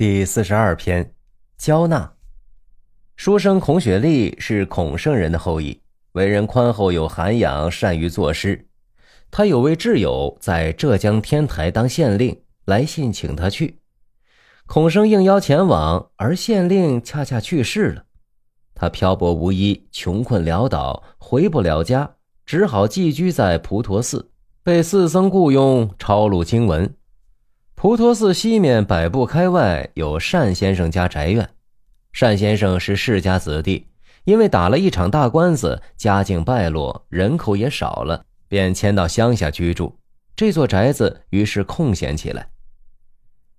第42篇，交纳。书生孔雪莉是孔圣人的后裔，为人宽厚有涵养，善于作诗。他有位挚友在浙江天台当县令，来信请他去。孔生应邀前往，而县令恰恰去世了。他漂泊无依，穷困潦倒，回不了家，只好寄居在普陀寺，被寺僧雇佣抄录经文。普陀寺西面100步开外有单先生家宅院。单先生是世家子弟，因为打了一场大官司，家境败落，人口也少了，便迁到乡下居住。这座宅子于是空闲起来。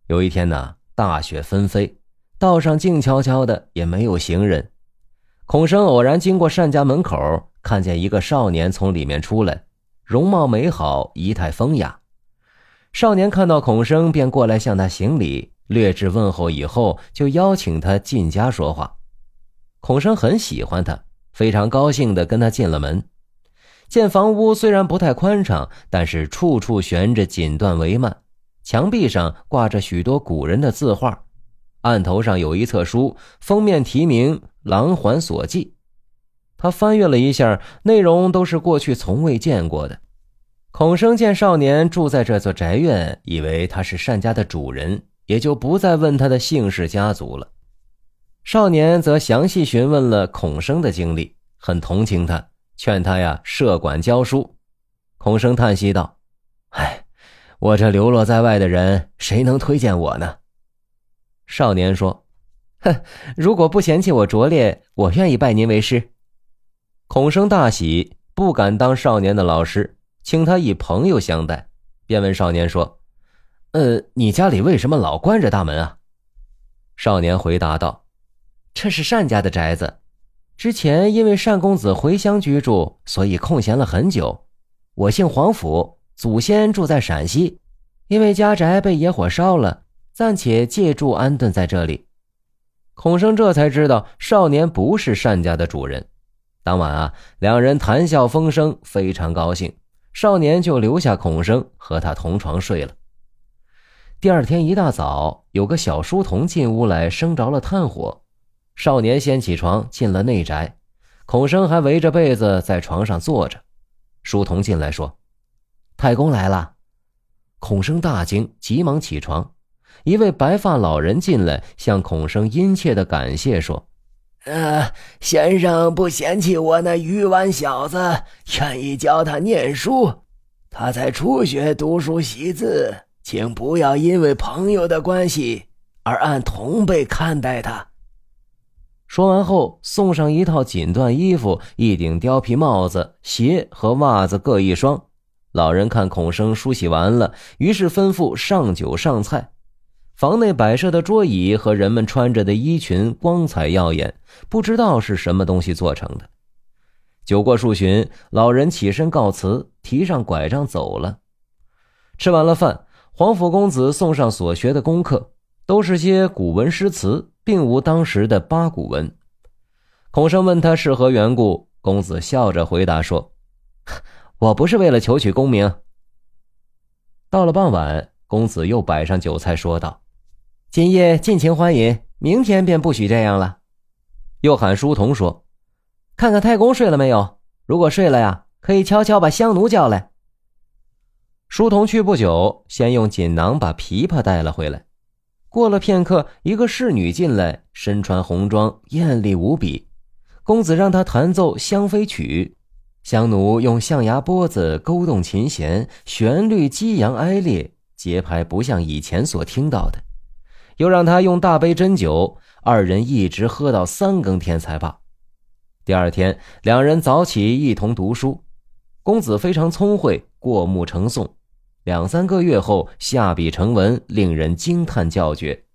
有一天呢，大雪纷飞，道上静悄悄的，也没有行人。孔生偶然经过单家门口，看见一个少年从里面出来，容貌美好，仪态风雅。少年看到孔生便过来向他行礼，略致问候以后，就邀请他进家说话。孔生很喜欢他，非常高兴地跟他进了门。见房屋虽然不太宽敞，但是处处悬着锦缎帷幔，墙壁上挂着许多古人的字画，案头上有一册书，封面题名《郎环所记》。他翻阅了一下，内容都是过去从未见过的。孔生见少年住在这座宅院，以为他是单家的主人，也就不再问他的姓氏家族了。少年则详细询问了孔生的经历，很同情他，劝他呀设馆教书。孔生叹息道：“哎，我这流落在外的人，谁能推荐我呢？”少年说：“哼，如果不嫌弃我拙劣，我愿意拜您为师。”孔生大喜，不敢当少年的老师，请他以朋友相待，便问少年说：“你家里为什么老关着大门啊？”少年回答道：“这是单家的宅子，之前因为单公子回乡居住，所以空闲了很久。我姓黄甫，祖先住在陕西，因为家宅被野火烧了，暂且借住安顿在这里。”孔生这才知道少年不是单家的主人。当晚啊，两人谈笑风生，非常高兴。少年就留下孔生和他同床睡了。第二天一大早，有个小书童进屋来，生着了炭火。少年先起床进了内宅，孔生还围着被子在床上坐着。书童进来说：“太公来了。”孔生大惊，急忙起床。一位白发老人进来，向孔生殷切地感谢说：“先生不嫌弃我那愚顽小子，愿意教他念书，他才初学读书习字，请不要因为朋友的关系而按同辈看待他。”说完后，送上一套锦缎衣服，一顶貂皮帽子，鞋和袜子各一双。老人看孔生梳洗完了，于是吩咐上酒上菜。房内摆设的桌椅和人们穿着的衣裙光彩耀眼，不知道是什么东西做成的。酒过数巡，老人起身告辞，提上拐杖走了。吃完了饭，黄甫公子送上所学的功课，都是些古文诗词，并无当时的八股文。孔生问他是何缘故，公子笑着回答说：“我不是为了求取功名。”到了傍晚，公子又摆上酒菜说道：“今夜尽情欢饮，明天便不许这样了。”又喊书童说：“看看太公睡了没有，如果睡了呀，可以悄悄把香奴叫来。”书童去不久，先用锦囊把琵琶带了回来。过了片刻，一个侍女进来，身穿红装，艳丽无比。公子让她弹奏香妃曲，香奴用象牙拨子勾动琴弦，旋律激扬哀烈，节拍不像以前所听到的。又让他用大杯斟酒，二人一直喝到3更天才罢。第二天，两人早起一同读书。公子非常聪慧，过目成诵，2-3个月后下笔成文，令人惊叹叫绝。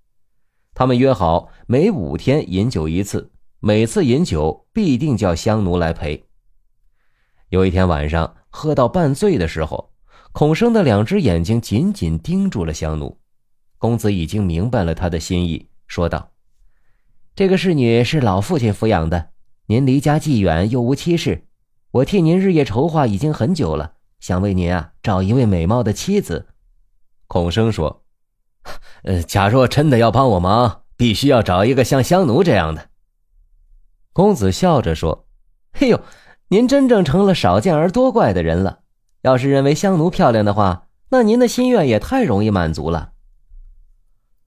他们约好每5天饮酒一次，每次饮酒必定叫香奴来陪。有一天晚上，喝到半醉的时候，孔生的2只眼睛紧紧盯住了香奴。公子已经明白了他的心意，说道：“这个侍女是老父亲抚养的，您离家既远又无妻室，我替您日夜筹划已经很久了，想为您啊找一位美貌的妻子。”孔生说：“假若真的要帮我忙，必须要找一个像香奴这样的。”公子笑着说：“嘿呦，您真正成了少见而多怪的人了。要是认为香奴漂亮的话，那您的心愿也太容易满足了。”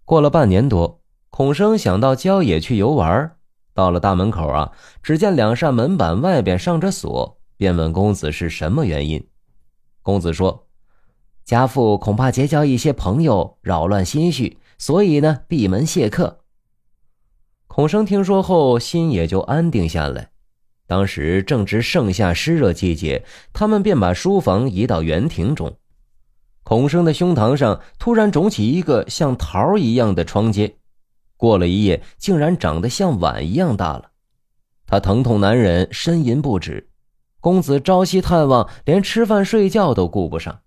过了半年多，孔生想到郊野去游玩，到了大门口啊，只见两扇门板外边上着锁，便问公子是什么原因。公子说：“家父恐怕结交一些朋友，扰乱心绪，所以呢，闭门谢客。”孔生听说后，心也就安定下来。当时正值盛夏湿热季节，他们便把书房移到园庭中。孔生的胸膛上突然肿起一个像桃一样的疮疖，过了一夜，竟然长得像碗一样大了。他疼痛难忍，呻吟不止。公子朝夕探望，连吃饭睡觉都顾不上。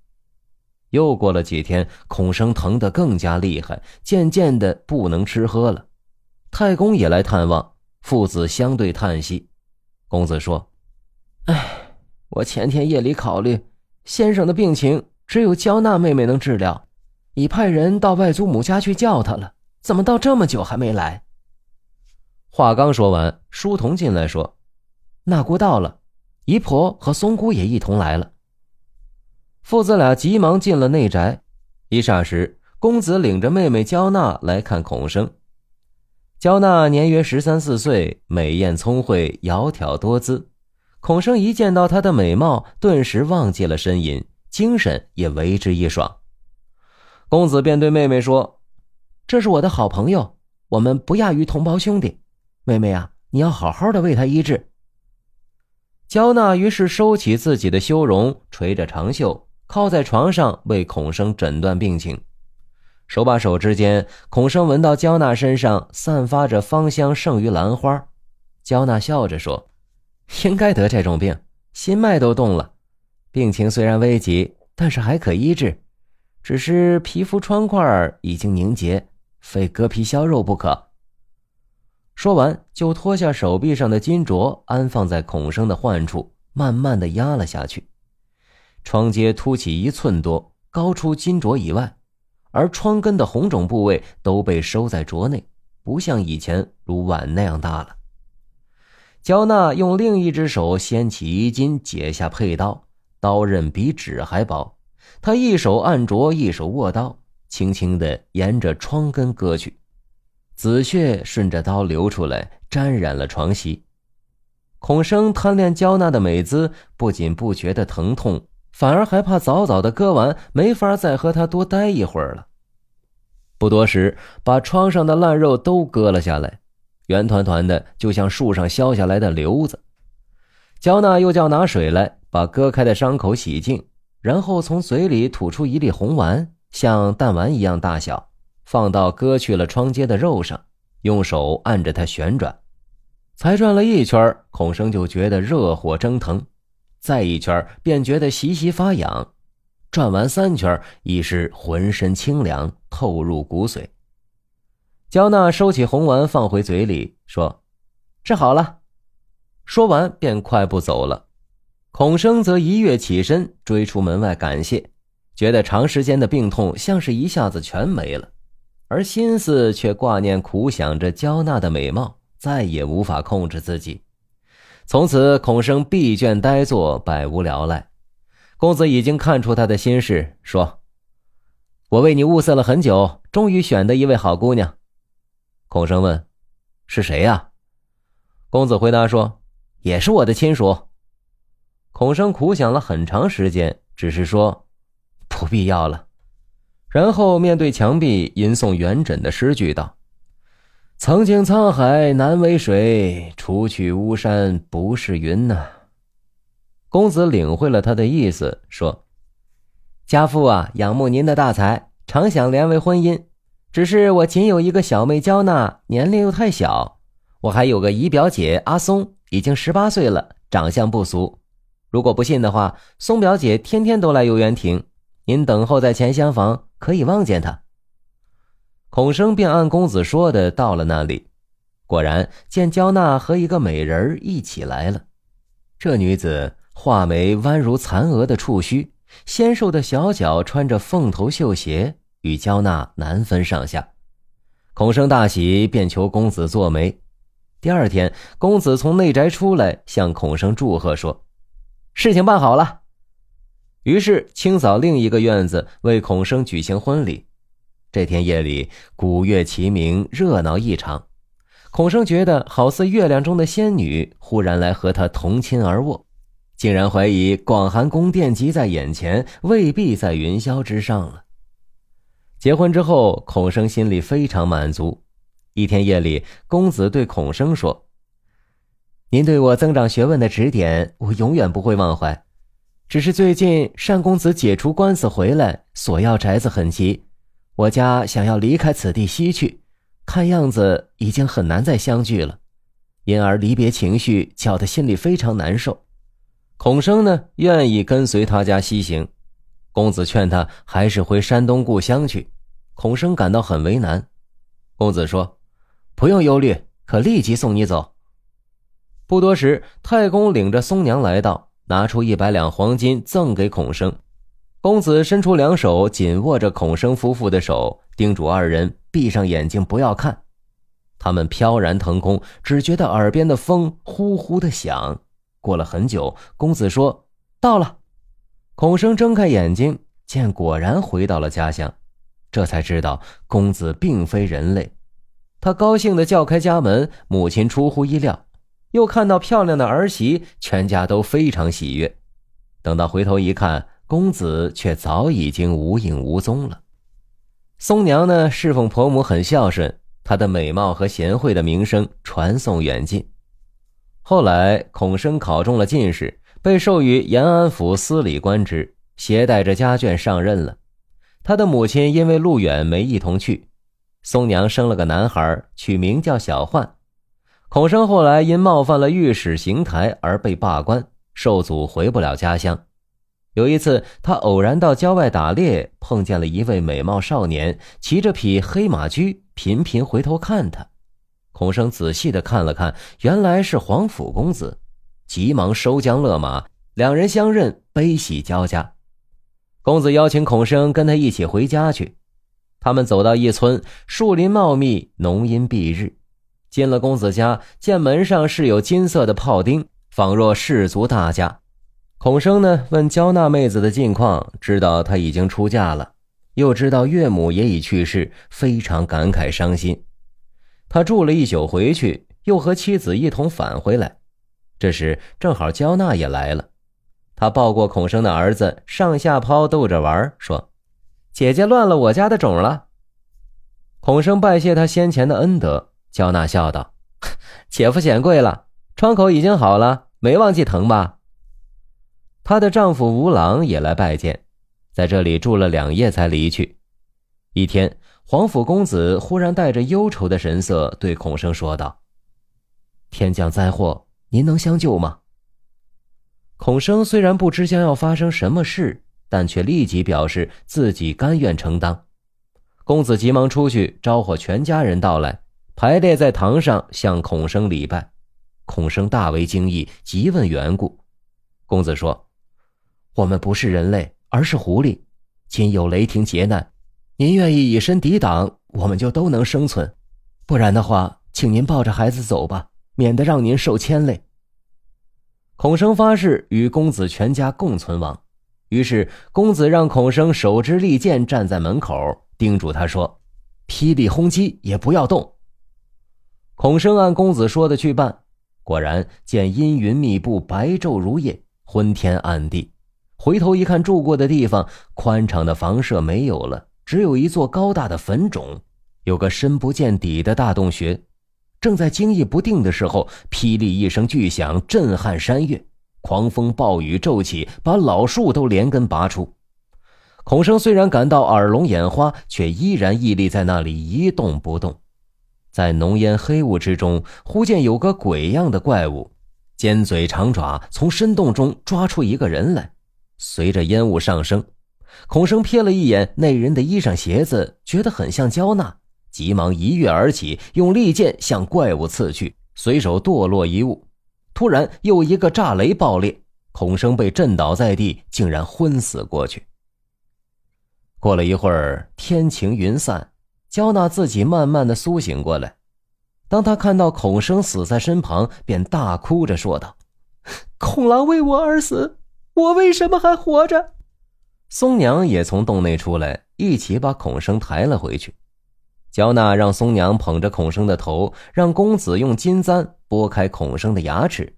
又过了几天，孔生疼得更加厉害，渐渐的不能吃喝了。太公也来探望，父子相对叹息。公子说：“哎，我前天夜里考虑，先生的病情只有娇娜妹妹能治疗，已派人到外祖母家去叫她了，怎么到这么久还没来？”话刚说完，书童进来说：“那姑到了，姨婆和松姑也一同来了。”父子俩急忙进了内宅，一霎时，公子领着妹妹娇娜来看孔生。焦娜年约13、14岁，美艳聪慧，窈窕多姿。孔生一见到她的美貌，顿时忘记了呻吟，精神也为之一爽。公子便对妹妹说：“这是我的好朋友，我们不亚于同胞兄弟。妹妹啊，你要好好的为他医治。”焦娜于是收起自己的修容，垂着长袖，靠在床上为孔生诊断病情。手把手之间，孔生闻到焦娜身上散发着芳香胜于兰花。焦娜笑着说：“应该得这种病，心脉都动了。病情虽然危急，但是还可医治，只是皮肤疮块已经凝结，非割皮削肉不可。”说完就脱下手臂上的金镯，安放在孔生的患处，慢慢的压了下去。疮疖凸起1寸多，高出金镯以外，而疮根的红肿部位都被收在镯内，不像以前如碗那样大了。焦娜用另一只手掀起衣襟，解下佩刀，刀刃比纸还薄。她一手按镯，一手握刀，轻轻地沿着疮根割去，紫血顺着刀流出来，沾染了床席。孔生贪恋焦娜的美姿，不仅不觉得疼痛，反而还怕早早的割完，没法再和他多待一会儿了。不多时，把窗上的烂肉都割了下来，圆团团的，就像树上削下来的瘤子。焦娜又叫拿水来，把割开的伤口洗净，然后从嘴里吐出一粒红丸，像弹丸一样大小，放到割去了疮疖的肉上，用手按着它旋转。才转了一圈，孔生就觉得热火蒸腾，再一圈便觉得习习发痒，转完3圈，已是浑身清凉，透入骨髓。焦娜收起红丸放回嘴里，说：“治好了。”说完便快步走了。孔生则一跃起身，追出门外感谢，觉得长时间的病痛像是一下子全没了，而心思却挂念苦想着焦娜的美貌，再也无法控制自己。从此孔生闭卷呆坐，百无聊赖。公子已经看出他的心事，说：“我为你物色了很久，终于选得一位好姑娘。”孔生问：“是谁呀？”公子回答说：“也是我的亲属。”孔生苦想了很长时间，只是说：“不必要了。”然后面对墙壁吟诵元稹的诗句道：“曾经沧海难为水，除去巫山不是云呐。”公子领会了他的意思，说：“家父啊，仰慕您的大才，常想联为婚姻，只是我仅有一个小妹娇娜，年龄又太小，我还有个姨表姐阿松，已经18岁了，长相不俗。如果不信的话，松表姐天天都来游园亭，您等候在前厢房，可以望见她。”孔生便按公子说的到了那里，果然见焦娜和一个美人一起来了。这女子画眉弯如蚕蛾的触须，纤瘦的小脚穿着凤头绣鞋，与焦娜难分上下。孔生大喜，便求公子做媒。第二天，公子从内宅出来，向孔生祝贺说：“事情办好了。”于是清扫另一个院子，为孔生举行婚礼。这天夜里，鼓乐齐鸣，热闹异常。孔生觉得好似月亮中的仙女忽然来和他同亲而卧，竟然怀疑广寒宫殿即在眼前，未必在云霄之上了。结婚之后，孔生心里非常满足。一天夜里，公子对孔生说：“您对我增长学问的指点，我永远不会忘怀。只是最近单公子解除官司回来，索要宅子很急，我家想要离开此地西去，看样子已经很难再相聚了，因而离别情绪搅得心里非常难受。”孔生呢，愿意跟随他家西行。公子劝他还是回山东故乡去，孔生感到很为难。公子说：“不用忧虑，可立即送你走。”不多时，太公领着松娘来到，拿出100两黄金赠给孔生。公子伸出两手紧握着孔生夫妇的手，叮嘱二人闭上眼睛不要看。他们飘然腾空，只觉得耳边的风呼呼地响。过了很久，公子说：“到了。”孔生睁开眼睛，见果然回到了家乡，这才知道公子并非人类。他高兴地叫开家门，母亲出乎意料，又看到漂亮的儿媳，全家都非常喜悦。等到回头一看，公子却早已经无影无踪了。松娘呢，侍奉婆母很孝顺，她的美貌和贤惠的名声传颂远近。后来孔生考中了进士，被授予延安府司礼官职，携带着家眷上任了。他的母亲因为路远没一同去，松娘生了个男孩，取名叫小焕。孔生后来因冒犯了御史邢台而被罢官，受阻回不了家乡。有一次，他偶然到郊外打猎，碰见了一位美貌少年，骑着匹黑马驹，频频回头看他。孔生仔细地看了看，原来是皇甫公子，急忙收缰勒马，两人相认，悲喜交加。公子邀请孔生跟他一起回家去。他们走到一村，树林茂密，浓荫蔽日。进了公子家，见门上饰有金色的炮钉，仿若士族大家。孔生呢，问焦娜妹子的近况，知道她已经出嫁了，又知道岳母也已去世，非常感慨伤心。他住了一宿回去，又和妻子一同返回来。这时正好焦娜也来了，他抱过孔生的儿子，上下抛逗着玩，说：“姐姐乱了我家的种了。”孔生拜谢他先前的恩德。焦娜笑道：“姐夫显贵了，窗口已经好了，没忘记疼吧？”她的丈夫吴郎也来拜见，在这里住了2夜才离去。一天，皇甫公子忽然带着忧愁的神色对孔生说道：“天降灾祸，您能相救吗？”孔生虽然不知将要发生什么事，但却立即表示自己甘愿承当。公子急忙出去招呼全家人到来，排列在堂上向孔生礼拜。孔生大为惊异，急问缘故。公子说：“我们不是人类，而是狐狸，今有雷霆劫难，您愿意以身抵挡，我们就都能生存，不然的话，请您抱着孩子走吧，免得让您受牵累。”孔生发誓与公子全家共存亡。于是公子让孔生手执利剑站在门口，叮嘱他说：“霹雳轰击也不要动。”孔生按公子说的去办，果然见阴云密布，白昼如夜，昏天暗地。回头一看，住过的地方宽敞的房舍没有了，只有一座高大的坟冢，有个深不见底的大洞穴。正在惊异不定的时候，霹雳一声巨响，震撼山岳，狂风暴雨骤起，把老树都连根拔出。孔生虽然感到耳聋眼花，却依然屹立在那里一动不动。在浓烟黑雾之中，忽见有个鬼样的怪物，尖嘴长爪，从深洞中抓出一个人来。随着烟雾上升，孔生瞥了一眼那人的衣裳鞋子，觉得很像焦娜，急忙一跃而起，用利剑向怪物刺去，随手堕落一物。突然又一个炸雷爆裂，孔生被震倒在地，竟然昏死过去。过了一会儿，天晴云散，焦娜自己慢慢的苏醒过来。当他看到孔生死在身旁，便大哭着说道：“孔郎为我而死，我为什么还活着？”松娘也从洞内出来，一起把孔生抬了回去。焦娜让松娘捧着孔生的头，让公子用金簪拨开孔生的牙齿，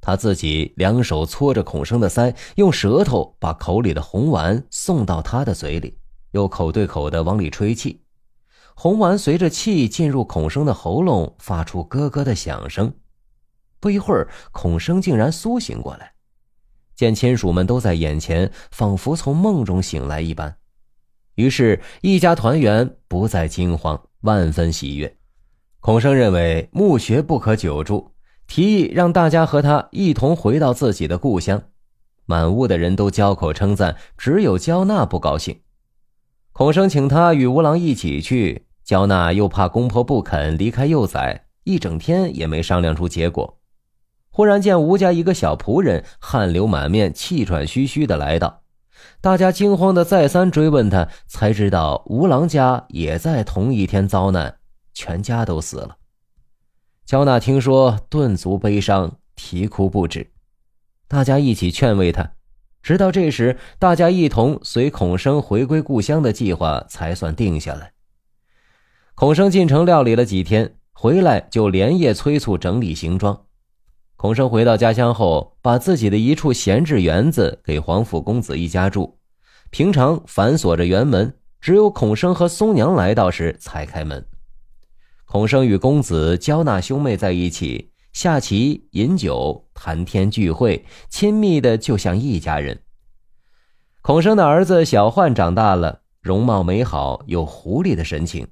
他自己两手搓着孔生的腮，用舌头把口里的红丸送到他的嘴里，又口对口的往里吹气。红丸随着气进入孔生的喉咙，发出咯咯的响声。不一会儿，孔生竟然苏醒过来，见亲属们都在眼前，仿佛从梦中醒来一般。于是一家团圆，不再惊慌，万分喜悦。孔生认为墓穴不可久住，提议让大家和他一同回到自己的故乡。满屋的人都交口称赞，只有焦娜不高兴。孔生请他与吴郎一起去，焦娜又怕公婆不肯离开幼崽，一整天也没商量出结果。忽然见吴家一个小仆人汗流满面，气喘吁吁的来到，大家惊慌的再三追问他，才知道吴郎家也在同一天遭难，全家都死了。焦娜听说，顿足悲伤，啼哭不止。大家一起劝慰他，直到这时，大家一同随孔生回归故乡的计划才算定下来。孔生进城料理了几天，回来就连夜催促整理行装。孔生回到家乡后，把自己的一处闲置园子给皇甫公子一家住，平常反锁着园门，只有孔生和松娘来到时才开门。孔生与公子焦娜兄妹在一起下棋、饮酒、谈天聚会，亲密的就像一家人。孔生的儿子小焕长大了，容貌美好，有狐狸的神情。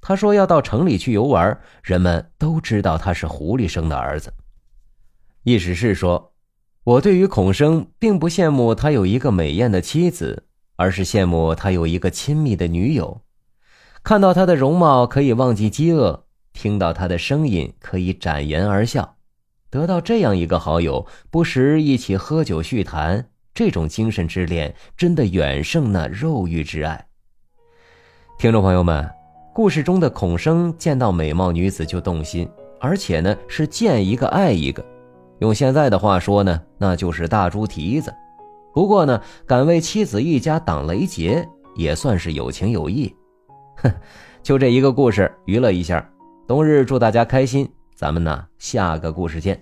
他说要到城里去游玩，人们都知道他是狐狸生的儿子。意思是说，我对于孔生并不羡慕他有一个美艳的妻子，而是羡慕他有一个亲密的女友。看到他的容貌可以忘记饥饿，听到他的声音可以展颜而笑。得到这样一个好友，不时一起喝酒叙谈，这种精神之恋真的远胜那肉欲之爱。听众朋友们，故事中的孔生见到美貌女子就动心，而且呢是见一个爱一个。用现在的话说呢，那就是大猪蹄子。不过呢，敢为妻子一家挡雷劫，也算是有情有义。就这一个故事，娱乐一下。冬日祝大家开心，咱们呢，下个故事见。